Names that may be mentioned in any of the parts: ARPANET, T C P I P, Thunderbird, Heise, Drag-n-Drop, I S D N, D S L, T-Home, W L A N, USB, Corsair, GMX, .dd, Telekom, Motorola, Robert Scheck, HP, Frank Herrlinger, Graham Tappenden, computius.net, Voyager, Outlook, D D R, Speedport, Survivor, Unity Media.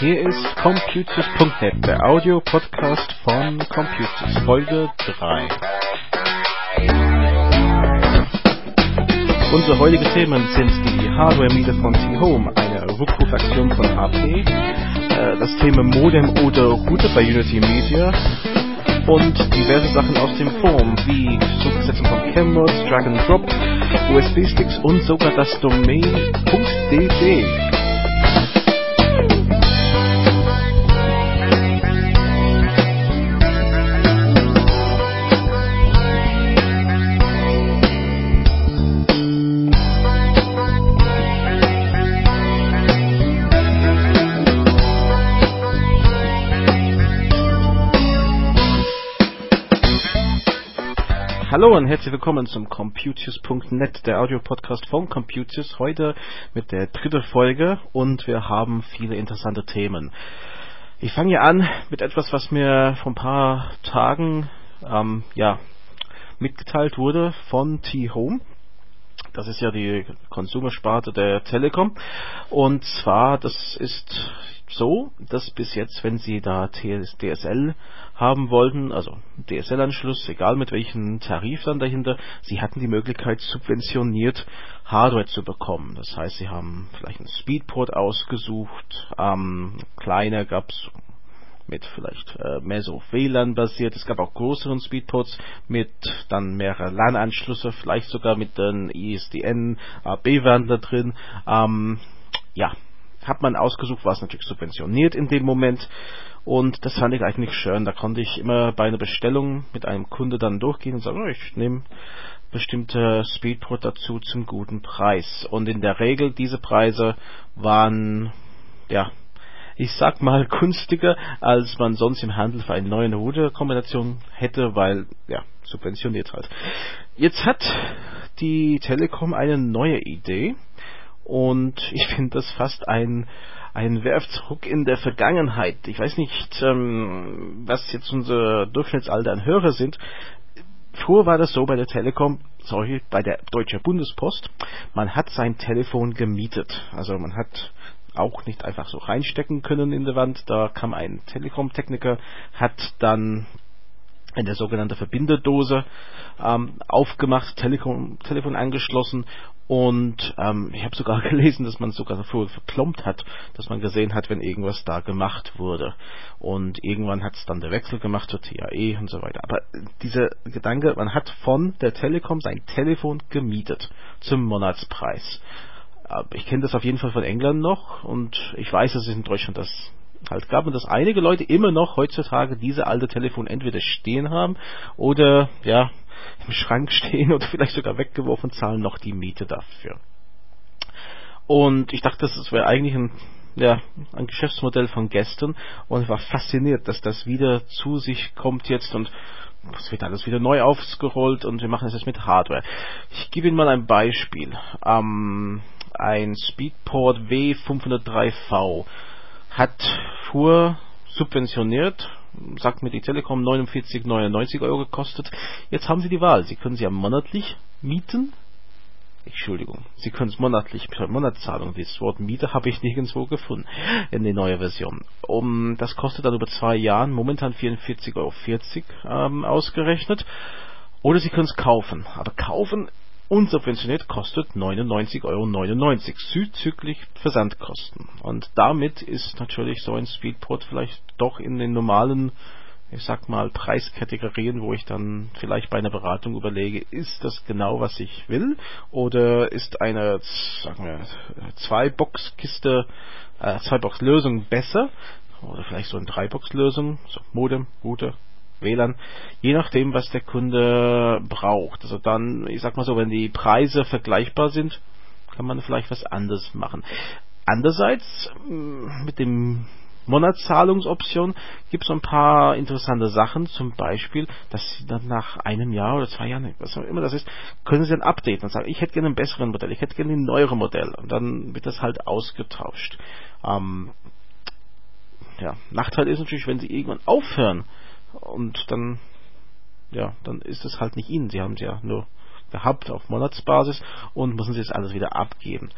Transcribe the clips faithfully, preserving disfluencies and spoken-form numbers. Hier ist computius punkt net, der Audio-Podcast von Computius, Folge drei. Unsere heutigen Themen sind die Hardware-Miete von T-Home, eine Rückrufaktion von H P, das Thema Modem oder Router bei Unity Media und diverse Sachen aus dem Forum, wie Zugesetzung von Cameras, Drag and Drop, U S B-Sticks und sogar das Domain punkt d d. Hallo und herzlich willkommen zum computius punkt net, der Audio-Podcast von Computius, heute mit der dritten Folge, und wir haben viele interessante Themen. Ich fange hier an mit etwas, was mir vor ein paar Tagen ähm, ja, mitgeteilt wurde von T-Home. Das ist ja die Konsumersparte der Telekom, und zwar, das ist so, dass bis jetzt, wenn Sie da D S L haben wollten, also D S L-Anschluss, egal mit welchem Tarif dann dahinter, Sie hatten die Möglichkeit, subventioniert Hardware zu bekommen. Das heißt, Sie haben vielleicht einen Speedport ausgesucht, ähm, kleiner gab es mit vielleicht äh, mehr so W L A N basiert. Es gab auch größeren Speedports mit dann mehrere LAN-Anschlüsse, vielleicht sogar mit den I S D N, A B W A N da drin. Ähm, ja, hat man ausgesucht, war es natürlich subventioniert in dem Moment, und das fand ich eigentlich schön. Da konnte ich immer bei einer Bestellung mit einem Kunde dann durchgehen und sagen, oh, ich nehme bestimmte Speedport dazu zum guten Preis, und in der Regel diese Preise waren, ja, ich sag mal, günstiger, als man sonst im Handel für eine neue Router-Kombination hätte, weil, ja, subventioniert halt. Jetzt hat die Telekom eine neue Idee, und ich finde das fast ein, ein Werfzurück in der Vergangenheit. Ich weiß nicht, ähm, was jetzt unser Durchschnittsalter an Hörer sind. Früher war das so bei der Telekom, sorry, bei der Deutschen Bundespost, man hat sein Telefon gemietet. Also man hat auch nicht einfach so reinstecken können in die Wand. Da kam ein Telekom-Techniker, hat dann in der sogenannten Verbinderdose ähm, aufgemacht, Telekom, Telefon angeschlossen, und ähm, ich habe sogar gelesen, dass man es sogar dafür verplombt hat, dass man gesehen hat, wenn irgendwas da gemacht wurde. Und irgendwann hat es dann der Wechsel gemacht zur T A E und so weiter. Aber dieser Gedanke, man hat von der Telekom sein Telefon gemietet zum Monatspreis. Ich kenne das auf jeden Fall von England noch, und ich weiß, dass es in Deutschland das halt gab und dass einige Leute immer noch heutzutage diese alte Telefon entweder stehen haben oder ja im Schrank stehen oder vielleicht sogar weggeworfen, zahlen noch die Miete dafür. Und ich dachte, das wäre eigentlich ein, ja, ein Geschäftsmodell von gestern, und ich war fasziniert, dass das wieder zu sich kommt jetzt, und es wird alles wieder neu aufgerollt, und wir machen das jetzt mit Hardware. Ich gebe Ihnen mal ein Beispiel. Ähm, ein Speedport W fünf null drei V hat früher subventioniert, sagt mir die Telekom, neunundvierzig neunundneunzig Euro gekostet. Jetzt haben Sie die Wahl. Sie können sie ja monatlich mieten. Entschuldigung, Sie können es monatlich per Monatszahlung, das Wort Miete habe ich nirgendwo gefunden in der neuen Version. Um, das kostet dann über zwei Jahren momentan vierundvierzig Euro vierzig ähm, ausgerechnet. Oder Sie können es kaufen. Aber kaufen unsubventioniert kostet neunundneunzig Euro neunundneunzig zuzüglich Versandkosten. Und damit ist natürlich so ein Speedport vielleicht doch in den normalen, ich sag mal, Preiskategorien, wo ich dann vielleicht bei einer Beratung überlege, ist das genau, was ich will? Oder ist eine, sagen wir, Zwei-Box-Kiste, äh, Zwei-Box-Lösung besser? Oder vielleicht so eine Drei-Box-Lösung, so Modem, Router, W L A N, je nachdem, was der Kunde braucht. Also dann, ich sag mal so, wenn die Preise vergleichbar sind, kann man vielleicht was anderes machen. Andererseits, mit dem Monatszahlungsoption gibt es ein paar interessante Sachen, zum Beispiel, dass Sie dann nach einem Jahr oder zwei Jahren, was auch immer das ist, können Sie dann updaten und sagen, ich hätte gerne ein besseres Modell, ich hätte gerne ein neueres Modell, und dann wird das halt ausgetauscht. Ähm, ja, Nachteil ist natürlich, wenn Sie irgendwann aufhören und dann ja, dann ist das halt nicht Ihnen. Sie haben es ja nur gehabt auf Monatsbasis und müssen Sie jetzt alles wieder abgeben.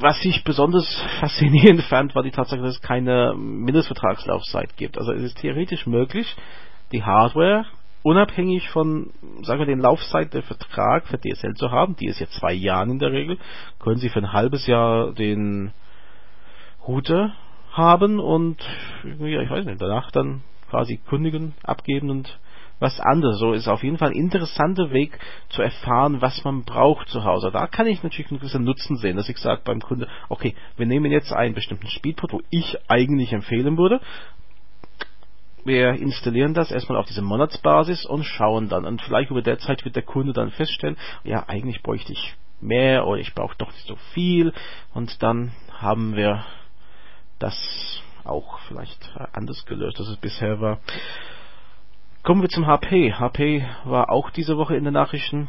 Was ich besonders faszinierend fand, war die Tatsache, dass es keine Mindestvertragslaufzeit gibt. Also es ist theoretisch möglich, die Hardware unabhängig von, sagen wir, den Laufzeit der Vertrag für D S L zu haben, die ist ja zwei Jahren in der Regel, können Sie für ein halbes Jahr den Router haben und, ja, ich weiß nicht, danach dann quasi kündigen, abgeben und was anderes. So ist auf jeden Fall ein interessanter Weg zu erfahren, was man braucht zu Hause. Da kann ich natürlich einen gewissen Nutzen sehen, dass ich sage beim Kunde, okay, wir nehmen jetzt einen bestimmten Speedport, wo ich eigentlich empfehlen würde. Wir installieren das erstmal auf diese Monatsbasis und schauen dann. Und vielleicht über der Zeit wird der Kunde dann feststellen, ja, eigentlich bräuchte ich mehr oder ich brauche doch nicht so viel. Und dann haben wir das auch vielleicht anders gelöst, als es bisher war. Kommen wir zum H P. H P war auch diese Woche in den Nachrichten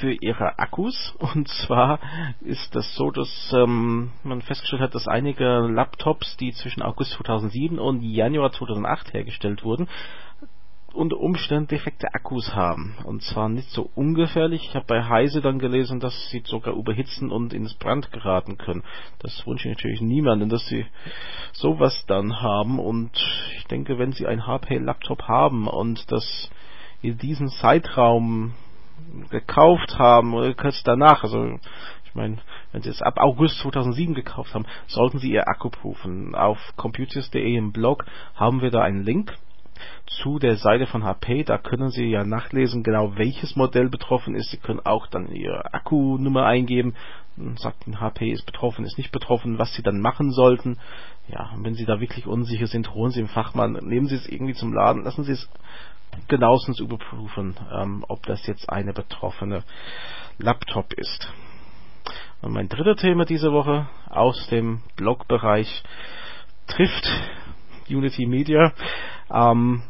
für ihre Akkus. Und zwar ist das so, dass ähm, man festgestellt hat, dass einige Laptops, die zwischen August zweitausendsieben und Januar zweitausendacht hergestellt wurden, unter Umständen defekte Akkus haben. Und zwar nicht so ungefährlich. Ich habe bei Heise dann gelesen, dass sie sogar überhitzen und ins Brand geraten können. Das wünsche ich natürlich niemandem, dass sie sowas dann haben. Und ich denke, wenn sie einen H P-Laptop haben und das in diesem Zeitraum gekauft haben oder kurz danach, also ich meine, wenn Sie es ab August zweitausendsieben gekauft haben, sollten Sie Ihr Akku prüfen. Auf computius punkt de im Blog haben wir da einen Link zu der Seite von H P, da können Sie ja nachlesen, genau welches Modell betroffen ist. Sie können auch dann Ihre Akkunummer eingeben und sagen, H P ist betroffen, ist nicht betroffen, was Sie dann machen sollten. Ja, und wenn Sie da wirklich unsicher sind, holen Sie einen Fachmann, nehmen Sie es irgendwie zum Laden, lassen Sie es genauestens überprüfen, ähm, ob das jetzt eine betroffene Laptop ist. Und mein dritter Thema diese Woche aus dem Blogbereich trifft Unity Media, ähm,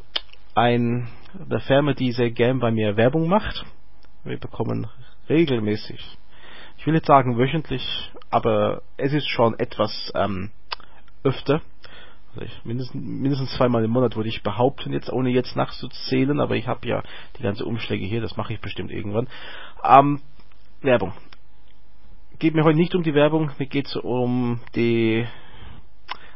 ein, eine Firma, die sehr gern bei mir Werbung macht. Wir bekommen regelmäßig, ich will jetzt sagen wöchentlich, aber es ist schon etwas ähm, öfter, also ich, mindestens, mindestens zweimal im Monat würde ich behaupten, jetzt ohne jetzt nachzuzählen, aber ich habe ja die ganze Umschläge hier, das mache ich bestimmt irgendwann. Ähm, Werbung. Geht mir heute nicht um die Werbung, mir geht es um die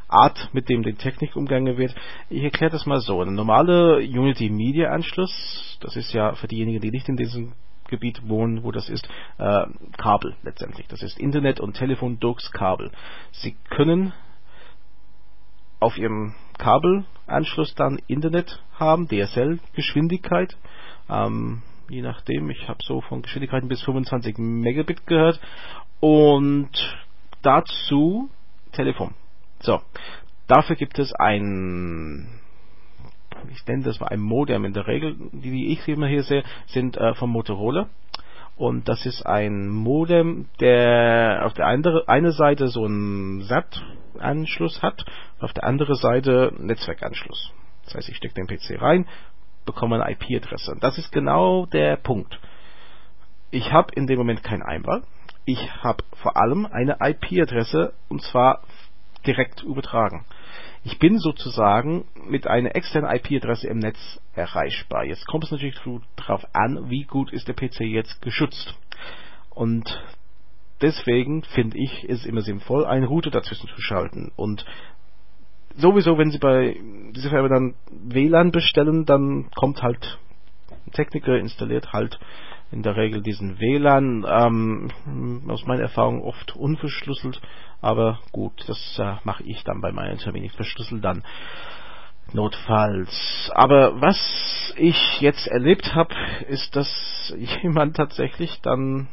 Art, mit dem die Technik umgangen wird. Ich erkläre das mal so. Ein normaler Unity Media Anschluss, das ist ja für diejenigen, die nicht in diesem Gebiet wohnen, wo das ist, äh, Kabel letztendlich. Das ist Internet und Telefon durchs Kabel. Sie können auf Ihrem Kabelanschluss dann Internet haben, D S L-Geschwindigkeit, ähm, je nachdem, ich habe so von Geschwindigkeiten bis fünfundzwanzig Megabit gehört und dazu Telefon. So, dafür gibt es ein, ich nenne das mal ein Modem in der Regel, die, die ich immer hier sehe, sind äh, von Motorola. Und das ist ein Modem, der auf der andere, eine Seite so einen S A T-Anschluss hat, auf der anderen Seite Netzwerkanschluss. Das heißt, ich stecke den P C rein, bekomme eine I P-Adresse. Und das ist genau der Punkt. Ich habe in dem Moment keinen Einwahl. Ich habe vor allem eine I P-Adresse, und zwar direkt übertragen. Ich bin sozusagen mit einer externen I P-Adresse im Netz erreichbar. Jetzt kommt es natürlich darauf an, wie gut ist der P C jetzt geschützt. Und deswegen finde ich, ist es immer sinnvoll, einen Router dazwischen zu schalten. Und sowieso, wenn Sie bei dieser Firma dann W L A N bestellen, dann kommt halt ein Techniker, installiert halt in der Regel diesen W L A N, ähm, aus meiner Erfahrung oft unverschlüsselt, aber gut, das äh, mache ich dann bei meinen Terminen. Ich verschlüssel dann notfalls. Aber was ich jetzt erlebt habe, ist, dass jemand tatsächlich dann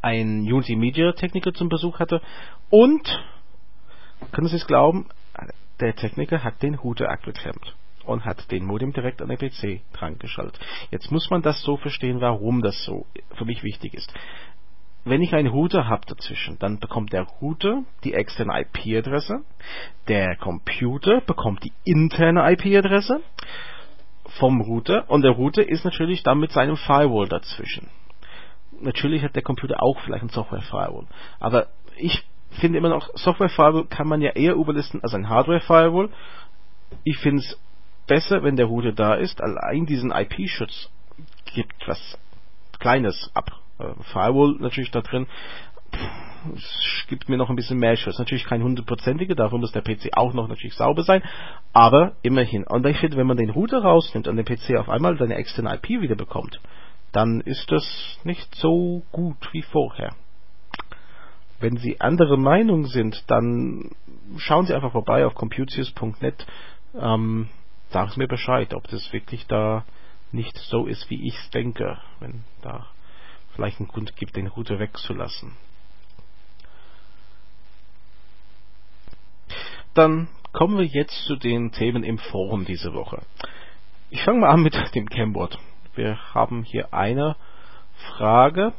einen Unity Media Techniker zum Besuch hatte und, können Sie es glauben, der Techniker hat den Router abgeklemmt und hat den Modem direkt an den P C dran geschaltet. Jetzt muss man das so verstehen, warum das so für mich wichtig ist. Wenn ich einen Router habe dazwischen, dann bekommt der Router die externe I P-Adresse, der Computer bekommt die interne I P-Adresse vom Router und der Router ist natürlich dann mit seinem Firewall dazwischen. Natürlich hat der Computer auch vielleicht ein Software-Firewall, aber ich finde immer noch, Software-Firewall kann man ja eher überlisten als ein Hardware-Firewall. Ich finde es besser, wenn der Router da ist, allein diesen I P-Schutz gibt was Kleines ab. Firewall natürlich da drin. Pff, es gibt mir noch ein bisschen mehr Schutz. Natürlich kein hundertprozentiger, dafür muss der P C auch noch natürlich sauber sein, aber immerhin. Und ich finde, wenn man den Router rausnimmt und der P C auf einmal seine externe I P wieder bekommt, dann ist das nicht so gut wie vorher. Wenn Sie andere Meinung sind, dann schauen Sie einfach vorbei auf computius punkt net. Ähm, sagen Sie mir Bescheid, ob das wirklich da nicht so ist, wie ich es denke. Wenn da vielleicht einen Grund gibt, den Router wegzulassen. Dann kommen wir jetzt zu den Themen im Forum diese Woche. Ich fange mal an mit dem Camboard. Wir haben hier eine Frage,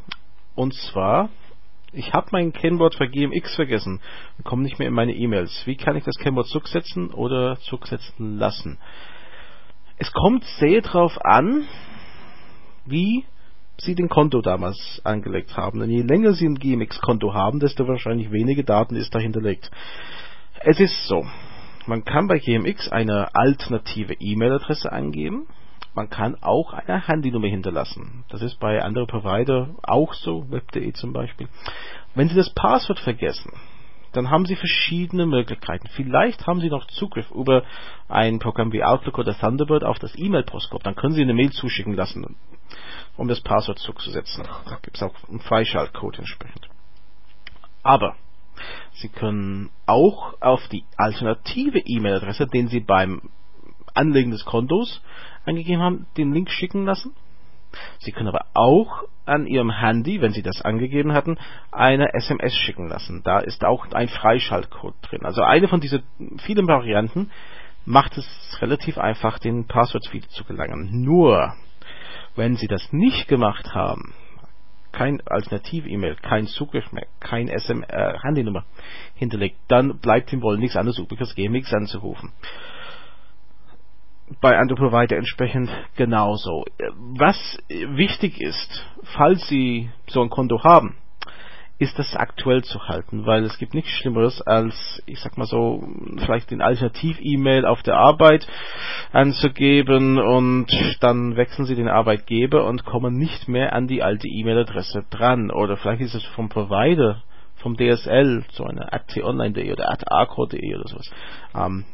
und zwar: Ich habe mein Kennwort für G M X vergessen und komme nicht mehr in meine E-Mails. Wie kann ich das Kennwort zurücksetzen oder zurücksetzen lassen? Es kommt sehr darauf an, wie Sie den Konto damals angelegt haben. Denn je länger Sie ein G M X-Konto haben, desto wahrscheinlich weniger Daten ist da hinterlegt. Es ist so, man kann bei G M X eine alternative E-Mail-Adresse angeben. Man kann auch eine Handynummer hinterlassen. Das ist bei anderen Provider auch so, web punkt de zum Beispiel. Wenn Sie das Passwort vergessen, dann haben Sie verschiedene Möglichkeiten. Vielleicht haben Sie noch Zugriff über ein Programm wie Outlook oder Thunderbird auf das E-Mail-Postfach. Dann können Sie eine Mail zuschicken lassen, um das Passwort zurückzusetzen. Da gibt es auch einen Freischaltcode entsprechend. Aber Sie können auch auf die alternative E-Mail-Adresse, den Sie beim Anlegen des Kontos angegeben haben, den Link schicken lassen. Sie können aber auch an Ihrem Handy, wenn Sie das angegeben hatten, eine S M S schicken lassen. Da ist auch ein Freischaltcode drin. Also eine von diesen vielen Varianten macht es relativ einfach, den Passwortfeed zu gelangen. Nur, wenn Sie das nicht gemacht haben, kein Alternativ-E-Mail, kein Zugriff mehr, kein S M S, äh, Handynummer hinterlegt, dann bleibt dem wohl nichts anderes übrig, als G M X anzurufen. Bei anderen Provider entsprechend genauso. Was wichtig ist, falls Sie so ein Konto haben, ist das aktuell zu halten, weil es gibt nichts Schlimmeres als, ich sag mal so, vielleicht den Alternativ-E-Mail auf der Arbeit anzugeben und dann wechseln Sie den Arbeitgeber und kommen nicht mehr an die alte E-Mail-Adresse dran. Oder vielleicht ist es vom Provider, vom D S L, so eine at t online punkt de oder at arco punkt de oder sowas. Ähm,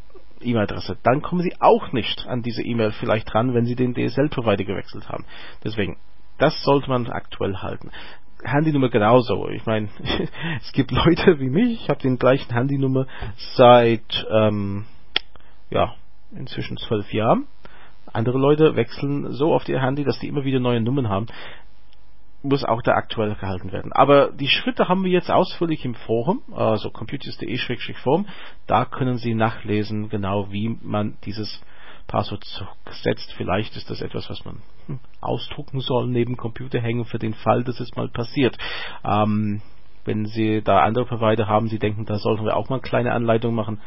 E-Mail-Adresse, dann kommen Sie auch nicht an diese E-Mail vielleicht ran, wenn Sie den D S L-Provider gewechselt haben. Deswegen, das sollte man aktuell halten. Handynummer genauso. Ich meine, es gibt Leute wie mich, ich habe den gleichen Handynummer seit ähm, ja, inzwischen zwölf Jahren. Andere Leute wechseln so oft ihr Handy, dass die immer wieder neue Nummern haben. Muss auch da aktuell gehalten werden. Aber die Schritte haben wir jetzt ausführlich im Forum, also computius punkt de slash forum. Da können Sie nachlesen, genau wie man dieses Passwort zurücksetzt. Vielleicht ist das etwas, was man ausdrucken soll, neben Computer hängen, für den Fall, dass es mal passiert. Ähm, wenn Sie da andere Provider haben, Sie denken, da sollten wir auch mal eine kleine Anleitung machen,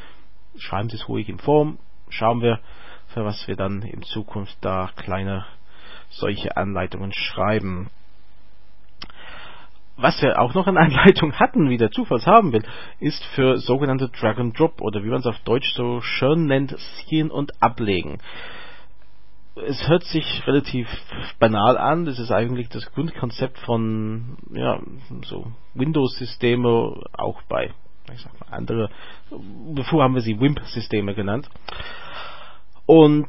schreiben Sie es ruhig im Forum. Schauen wir, für was wir dann in Zukunft da kleine solche Anleitungen schreiben. Was wir auch noch in Anleitung hatten, wie der Zufall haben will, ist für sogenannte Drag-and-Drop oder wie man es auf Deutsch so schön nennt, ziehen und ablegen. Es hört sich relativ banal an, das ist eigentlich das Grundkonzept von ja, so Windows-Systeme, auch bei, ich sag mal, andere, bevor haben wir sie W I M P-Systeme genannt. Und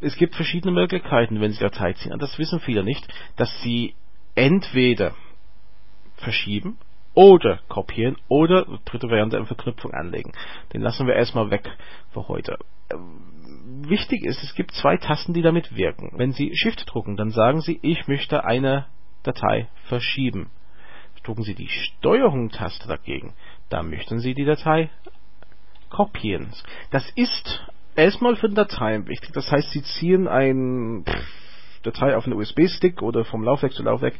es gibt verschiedene Möglichkeiten, wenn Sie Datei ziehen, und das wissen viele nicht, dass Sie entweder verschieben oder kopieren oder dritte Variante in Verknüpfung anlegen. Den lassen wir erstmal weg für heute. Wichtig ist, es gibt zwei Tasten, die damit wirken. Wenn Sie Shift drücken, dann sagen Sie, ich möchte eine Datei verschieben. Drücken Sie die Steuerung-Taste dagegen, dann möchten Sie die Datei kopieren. Das ist erstmal für Dateien wichtig. Das heißt, Sie ziehen ein Datei auf einen U S B-Stick oder vom Laufwerk zu Laufwerk,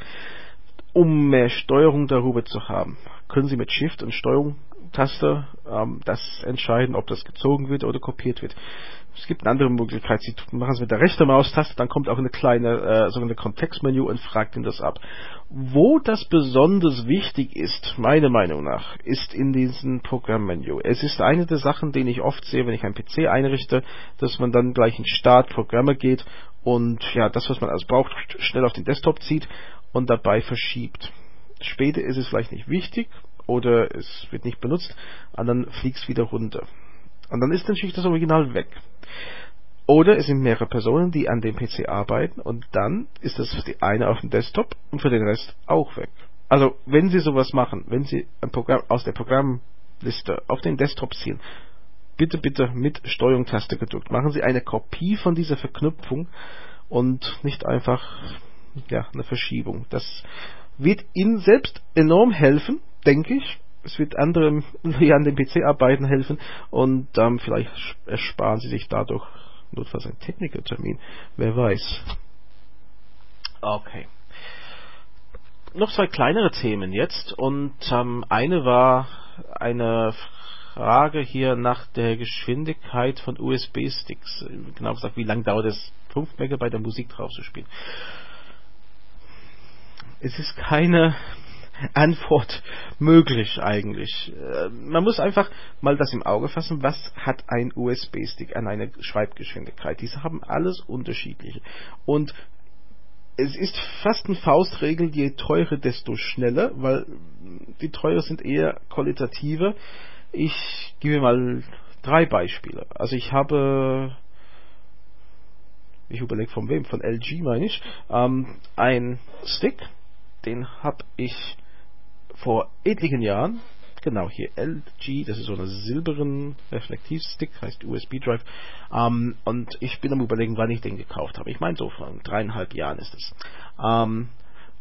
um mehr Steuerung darüber zu haben. Können Sie mit Shift und Steuerung Taste ähm, das entscheiden, ob das gezogen wird oder kopiert wird. Es gibt eine andere Möglichkeit, Sie machen es mit der rechten Maustaste, dann kommt auch eine kleine äh, sogenannte Kontextmenü und fragt Ihnen das ab. Wo das besonders wichtig ist, meiner Meinung nach, ist in diesem Programmmenü. Es ist eine der Sachen, die ich oft sehe, wenn ich einen P C einrichte, dass man dann gleich in Start Programme geht und ja, das, was man also braucht, schnell auf den Desktop zieht und dabei verschiebt. Später ist es vielleicht nicht wichtig oder es wird nicht benutzt und dann fliegt es wieder runter. Und dann ist natürlich das Original weg. Oder es sind mehrere Personen, die an dem P C arbeiten und dann ist das für die eine auf dem Desktop und für den Rest auch weg. Also wenn Sie sowas machen, wenn Sie ein Programm aus der Programmliste auf den Desktop ziehen, bitte, bitte mit Steuerung-Taste gedrückt. Machen Sie eine Kopie von dieser Verknüpfung und nicht einfach ja, eine Verschiebung. Das wird Ihnen selbst enorm helfen, denke ich. Es wird anderen, die an dem P C arbeiten, helfen und ähm, vielleicht ersparen Sie sich dadurch notfalls einen Technikertermin. Wer weiß. Okay. Noch zwei kleinere Themen jetzt und ähm, eine war eine Frage hier nach der Geschwindigkeit von U S B-Sticks. Genau gesagt, wie lange dauert es, fünf Megabyte an Musik drauf zu spielen? Es ist keine Antwort möglich eigentlich. Man muss einfach mal das im Auge fassen, was hat ein U S B-Stick an einer Schreibgeschwindigkeit? Diese haben alles unterschiedliche. Und es ist fast eine Faustregel, je teurer, desto schneller, weil die teurer sind eher qualitative. Ich gebe mal drei Beispiele. Also ich habe, ich überlege von wem, von L G meine ich, ähm, ein Stick, den habe ich vor etlichen Jahren, genau hier L G, das ist so ein silbernen Reflektivstick, heißt U S B-Drive, ähm, und ich bin am Überlegen, wann ich den gekauft habe. Ich meine so vor dreieinhalb Jahren ist es. Ähm,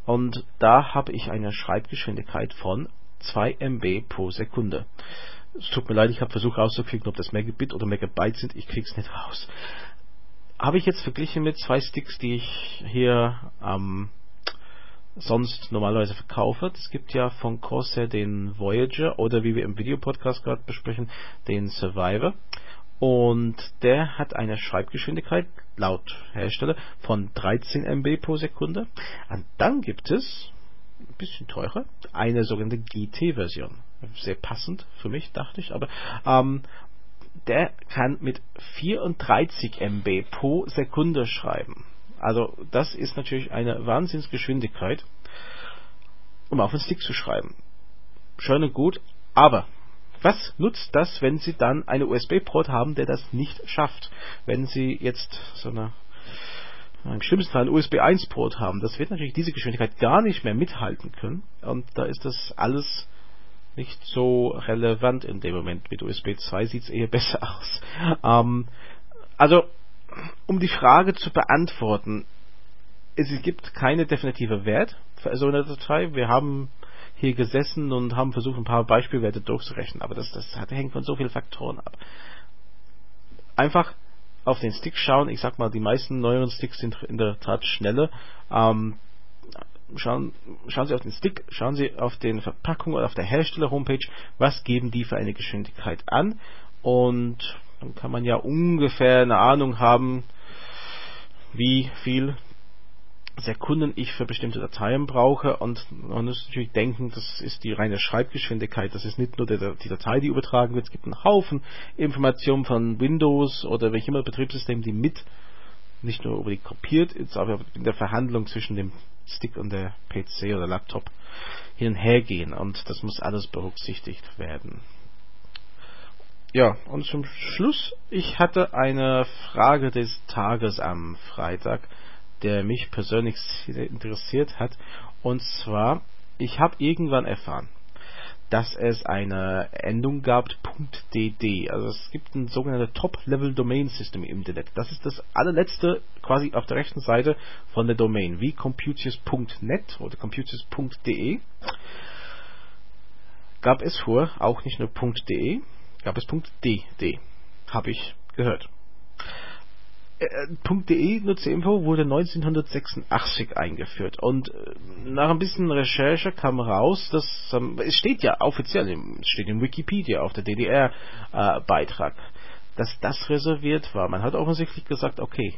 und da habe ich eine Schreibgeschwindigkeit von zwei Megabyte pro Sekunde. Es tut mir leid, ich habe versucht rauszukriegen, ob das Megabit oder Megabyte sind, ich krieg's nicht raus. Habe ich jetzt verglichen mit zwei Sticks, die ich hier am ähm, sonst normalerweise verkaufe. Es gibt ja von Corsair den Voyager oder wie wir im Videopodcast gerade besprechen, den Survivor. Und der hat eine Schreibgeschwindigkeit, laut Hersteller, von dreizehn Megabyte pro Sekunde. Und dann gibt es, ein bisschen teurer, eine sogenannte G T-Version. Sehr passend für mich, dachte ich, aber ähm, der kann mit vierunddreißig Megabyte pro Sekunde schreiben. Also das ist natürlich eine Wahnsinnsgeschwindigkeit, um auf einen Stick zu schreiben. Schön und gut, aber was nutzt das, wenn Sie dann eine U S B-Port haben, der das nicht schafft? Wenn Sie jetzt so eine, im schlimmsten Fall einen U S B eins Port haben, das wird natürlich diese Geschwindigkeit gar nicht mehr mithalten können. Und da ist das alles nicht so relevant in dem Moment. Mit U S B zwei sieht es eher besser aus. Ähm, also... Um die Frage zu beantworten, es gibt keine definitive Wert für so eine Datei. Wir haben hier gesessen und haben versucht, ein paar Beispielwerte durchzurechnen, aber das, das hängt von so vielen Faktoren ab. Einfach auf den Stick schauen. Ich sag mal, die meisten neueren Sticks sind in der Tat schneller. Ähm, schauen, schauen Sie auf den Stick, schauen Sie auf den Verpackung oder auf der Hersteller-Homepage, was geben die für eine Geschwindigkeit an, und dann kann man ja ungefähr eine Ahnung haben, wie viel Sekunden ich für bestimmte Dateien brauche. Und man muss natürlich denken, das ist die reine Schreibgeschwindigkeit. Das ist nicht nur die Datei, die übertragen wird. Es gibt einen Haufen Informationen von Windows oder welchem Betriebssystem, die mit, nicht nur über die kopiert, ist aber in der Verhandlung zwischen dem Stick und der P C oder Laptop hin und her gehen. Und das muss alles berücksichtigt werden. Ja, und zum Schluss, ich hatte eine Frage des Tages am Freitag, der mich persönlich interessiert hat. Und zwar, ich habe irgendwann erfahren, dass es eine Endung gab, .dd. Also es gibt ein sogenanntes Top-Level-Domain-System im Internet. Das ist das allerletzte, quasi auf der rechten Seite von der Domain, wie computius punkt net oder computius punkt de. Gab es vor, auch nicht nur .de, gab es .dd, habe ich gehört. .de Nutzer-Info wurde neunzehnhundertsechsundachtzig eingeführt und nach ein bisschen Recherche kam raus, dass es steht ja offiziell, es steht in Wikipedia auf der D D R-Beitrag, dass das reserviert war. Man hat offensichtlich gesagt, okay,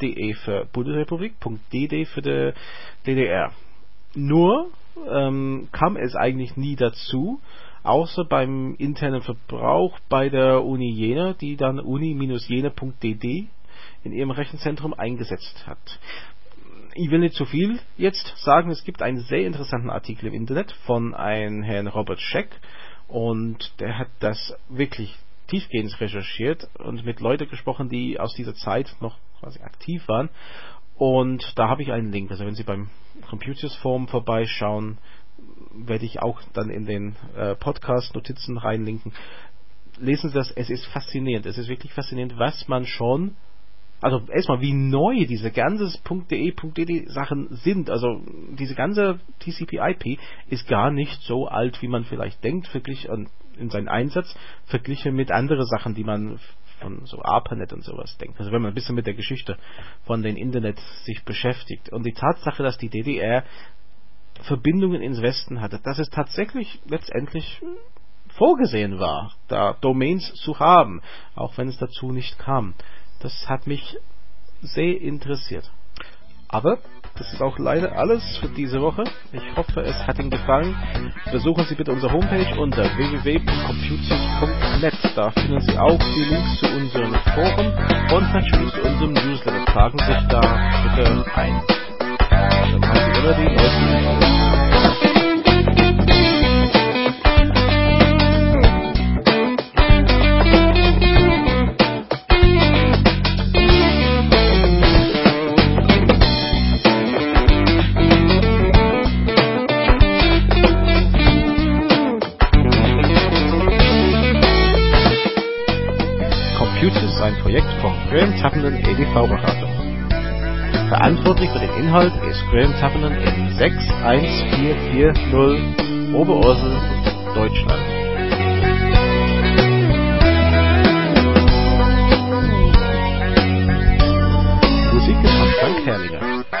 .de für Bundesrepublik, .dd für die D D R. Nur ähm, kam es eigentlich nie dazu, außer beim internen Verbrauch bei der Uni Jena, die dann uni-jena.dd in ihrem Rechenzentrum eingesetzt hat. Ich will nicht zu viel jetzt sagen, es gibt einen sehr interessanten Artikel im Internet von einem Herrn Robert Scheck und der hat das wirklich tiefgehend recherchiert und mit Leuten gesprochen, die aus dieser Zeit noch quasi aktiv waren, und da habe ich einen Link, also wenn Sie beim Computius Forum vorbeischauen, werde ich auch dann in den äh, Podcast-Notizen reinlinken. Lesen Sie das, es ist faszinierend. Es ist wirklich faszinierend, was man schon, also erstmal wie neu diese ganze .de, .dd Sachen sind. Also diese ganze T C P I P ist gar nicht so alt, wie man vielleicht denkt, wirklich an, in seinen Einsatz, verglichen mit anderen Sachen, die man von so ARPANET und sowas denkt. Also wenn man ein bisschen mit der Geschichte von den Internet sich beschäftigt. Und die Tatsache, dass die D D R Verbindungen ins Westen hatte, dass es tatsächlich letztendlich vorgesehen war, da Domains zu haben, auch wenn es dazu nicht kam. Das hat mich sehr interessiert. Aber das ist auch leider alles für diese Woche. Ich hoffe, es hat Ihnen gefallen. Besuchen Sie bitte unsere Homepage unter w w w punkt computius punkt net. Da finden Sie auch die Links zu unserem Forum und natürlich zu unserem Newsletter. Tragen Sie sich da bitte ein. Dann haben Sie immer die neuesten Infos. Computius ist ein Projekt von Graham Tappenden E D V-Beratung. Verantwortlich für den Inhalt ist Graham Tappenden in sechs eins vier vier null Oberursel, Deutschland. Musik ist von Frank Herrlinger.